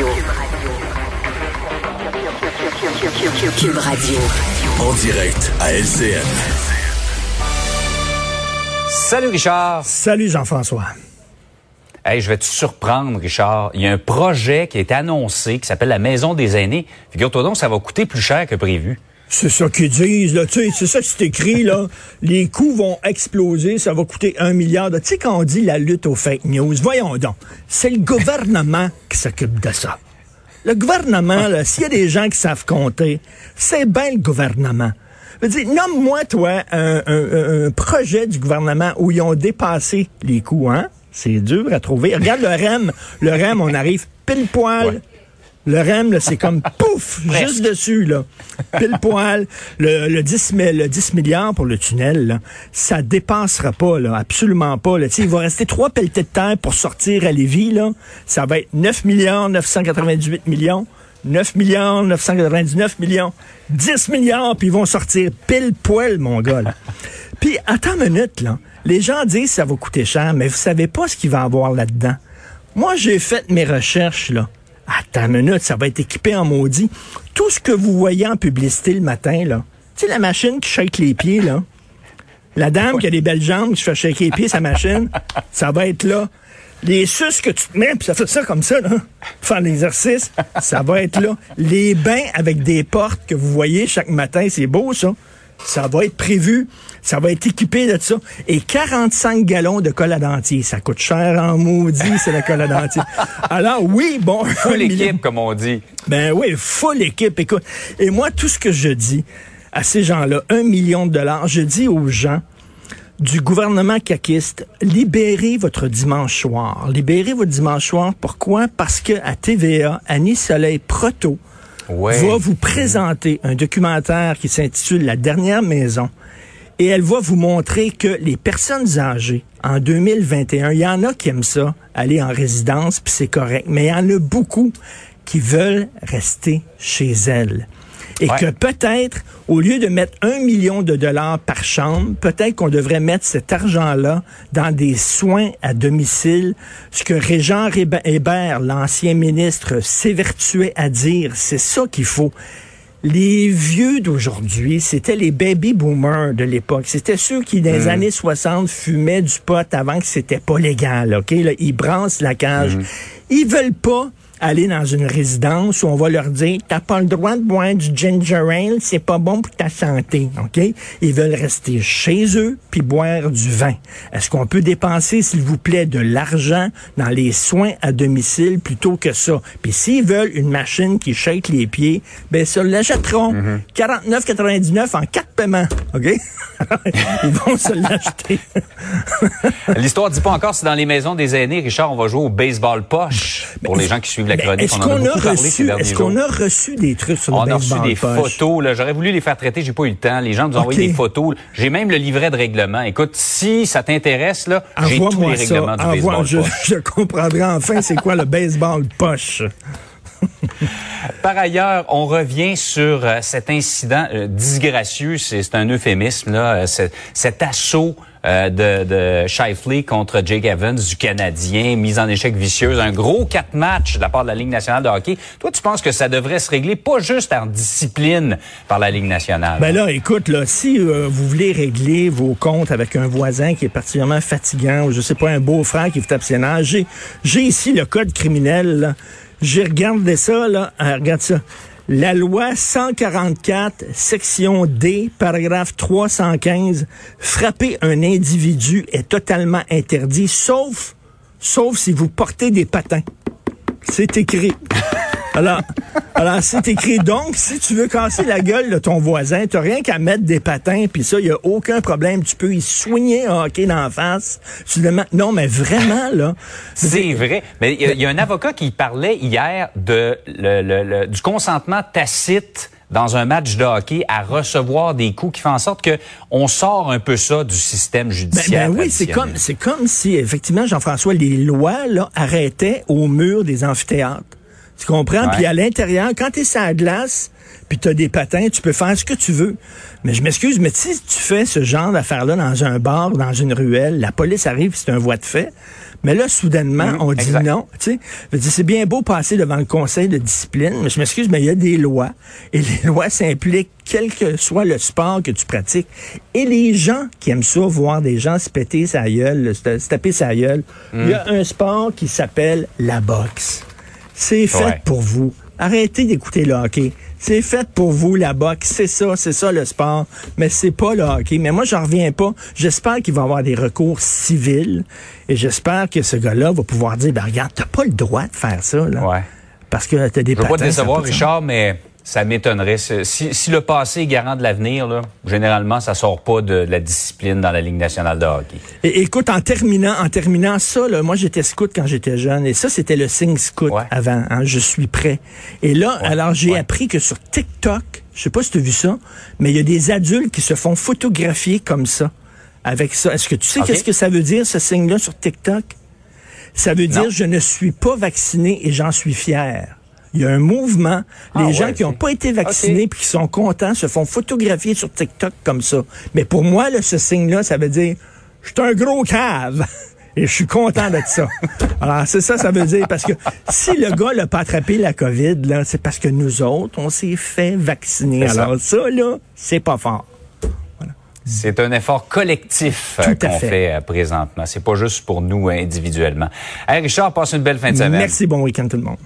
Radio. Cube Radio. En direct à LCN. Salut Richard. Salut Jean-François. Hey, je vais te surprendre, Richard. Il y a un projet qui est annoncé qui s'appelle la Maison des Aînés. Figure-toi donc, ça va coûter plus cher que prévu. C'est ça qu'ils disent, là. Tu sais, c'est ça que c'est écrit, là. Les coûts vont exploser, ça va coûter 1 milliard. Tu sais, quand on dit la lutte aux fake news, voyons donc, c'est le gouvernement qui s'occupe de ça. Le gouvernement, là, s'il y a des gens qui savent compter, c'est bien le gouvernement. Je veux dire, nomme-moi, toi, un projet du gouvernement où ils ont dépassé les coûts, hein? C'est dur à trouver. Regarde le REM. Le REM, on arrive pile poil. Ouais. Le REM, là, c'est comme pouf, juste dessus, là. Pile poil. Le 10 milliards pour le tunnel, là, ça dépassera pas, là, absolument pas. Là. Il va rester 3 pelletées de terre pour sortir à Lévis, là. Ça va être 9 998 000 000, 9 999 000 000, 10 milliards, puis ils vont sortir pile poil, mon gars, là. Puis, attends une minute, là. Les gens disent que ça va coûter cher, mais vous savez pas ce qu'il va y avoir là-dedans. Moi, j'ai fait mes recherches, là. Attends une minute, ça va être équipé en maudit. Tout ce que vous voyez en publicité le matin, là. Tu sais, la machine qui shake les pieds, là. La dame qui a des belles jambes, qui fait shaker les pieds, sa machine. Ça va être là. Les suces que tu te mets, puis ça fait ça comme ça, là. Pour faire l'exercice, ça va être là. Les bains avec des portes que vous voyez chaque matin, c'est beau, ça. Ça va être prévu, ça va être équipé de ça. Et 45 gallons de colle à dentier. Ça coûte cher en maudit, c'est la colle à dentier. Alors oui, bon... Full équipe, comme on dit. Ben oui, full équipe, écoute. Et moi, tout ce que je dis à ces gens-là, 1 million de dollars, je dis aux gens du gouvernement caquiste, libérez votre dimanche soir. Pourquoi? Parce que à TVA, Annie Soleil Proto, ouais, va vous présenter un documentaire qui s'intitule « La dernière maison » et elle va vous montrer que les personnes âgées, en 2021, il y en a qui aiment ça, aller en résidence, puis c'est correct, mais il y en a beaucoup qui veulent rester chez elles. Et que peut-être, au lieu de mettre 1 million de dollars par chambre, peut-être qu'on devrait mettre cet argent-là dans des soins à domicile. Ce que Réjean Hébert, l'ancien ministre, s'évertuait à dire, c'est ça qu'il faut. Les vieux d'aujourd'hui, c'était les baby-boomers de l'époque. C'était ceux qui, dans les années 60, fumaient du pot avant que c'était pas légal. OK? Là, ils brassent la cage. Ils veulent pas aller dans une résidence où on va leur dire « T'as pas le droit de boire du ginger ale, c'est pas bon pour ta santé. » OK? Ils veulent rester chez eux puis boire du vin. Est-ce qu'on peut dépenser, s'il vous plaît, de l'argent dans les soins à domicile plutôt que ça? Puis s'ils veulent une machine qui shake les pieds, ben ça l'achèteront. 49,99 en 4 paiements. OK? Ils vont se l'acheter. L'histoire dit pas encore si dans les maisons des aînés, Richard, on va jouer au baseball poche pour les gens qui suivent la chronique. Est-ce qu'on a reçu des trucs sur le baseball poche? On a reçu des photos. Là, j'aurais voulu les faire traiter, j'ai pas eu le temps. Les gens nous ont envoyé des photos. J'ai même le livret de règlement. Écoute, si ça t'intéresse, là, j'ai tous les règlements du baseball poche. Je comprendrai enfin c'est quoi le baseball poche. Par ailleurs, on revient sur cet incident disgracieux, c'est un euphémisme, là, cet assaut de Shifley contre Jake Evans du Canadien, mise en échec vicieuse, un gros 4 matchs de la part de la Ligue nationale de hockey. Toi, tu penses que ça devrait se régler pas juste en discipline par la Ligue nationale? Ben là, écoute, là, si vous voulez régler vos comptes avec un voisin qui est particulièrement fatigant ou je sais pas, un beau-frère qui vous tape ses nerfs, j'ai ici le code criminel, là. J'ai regardé ça, là. Regarde ça. La loi 144, section D, paragraphe 315, frapper un individu est totalement interdit, sauf si vous portez des patins. C'est écrit. Alors, c'est écrit. Donc, si tu veux casser la gueule de ton voisin, t'as rien qu'à mettre des patins, puis ça, y a aucun problème. Tu peux y soigner un hockey dans la face. Non, mais vraiment, là. C'est vrai. Mais il y a un avocat qui parlait hier de du consentement tacite dans un match de hockey à recevoir des coups qui fait en sorte que on sort un peu ça du système judiciaire. Ben oui, c'est comme si, effectivement, Jean-François, les lois, là, arrêtaient au mur des amphithéâtres. Tu comprends? Puis à l'intérieur, quand t'es sur la glace, puis t'as des patins, tu peux faire ce que tu veux. Mais je m'excuse, mais si tu fais ce genre d'affaires-là dans un bar, dans une ruelle, la police arrive, c'est un voie de fait. Mais là, soudainement, on dit non. Tu sais, c'est bien beau passer devant le conseil de discipline, mais je m'excuse, mais il y a des lois. Et les lois s'impliquent quel que soit le sport que tu pratiques. Et les gens qui aiment ça, voir des gens se péter sa gueule, se taper sa gueule, il y a un sport qui s'appelle la boxe. C'est fait pour vous. Arrêtez d'écouter le hockey. C'est fait pour vous, la boxe. C'est ça le sport. Mais c'est pas le hockey. Mais moi, j'en reviens pas. J'espère qu'il va y avoir des recours civils. Et j'espère que ce gars-là va pouvoir dire, ben regarde, t'as pas le droit de faire ça, là. Ouais. Parce que t'as des patins. Je veux pas te décevoir, Richard, mais ça m'étonnerait. Si le passé est garant de l'avenir, là, généralement, ça sort pas de la discipline dans la Ligue nationale de hockey. Et, écoute, en terminant ça, là, moi, j'étais scout quand j'étais jeune. Et ça, c'était le signe scout avant. Hein, je suis prêt. Et là, alors, j'ai appris que sur TikTok, je sais pas si tu as vu ça, mais il y a des adultes qui se font photographier comme ça. Avec ça. Est-ce que tu sais qu'est-ce que ça veut dire, ce signe-là, sur TikTok? Ça veut dire, je ne suis pas vacciné et j'en suis fier. Il y a un mouvement. Les gens qui n'ont pas été vaccinés puis qui sont contents se font photographier sur TikTok comme ça. Mais pour moi, là, ce signe-là, ça veut dire « Je suis un gros cave et je suis content d'être ça. » Alors, c'est ça, ça veut dire. Parce que si le gars n'a pas attrapé la COVID, là, c'est parce que nous autres, on s'est fait vacciner. Alors ça, là, c'est pas fort. Voilà. C'est un effort collectif qu'on fait présentement. C'est pas juste pour nous individuellement. Hey, Richard, passe une belle fin de semaine. Merci, bon week-end tout le monde.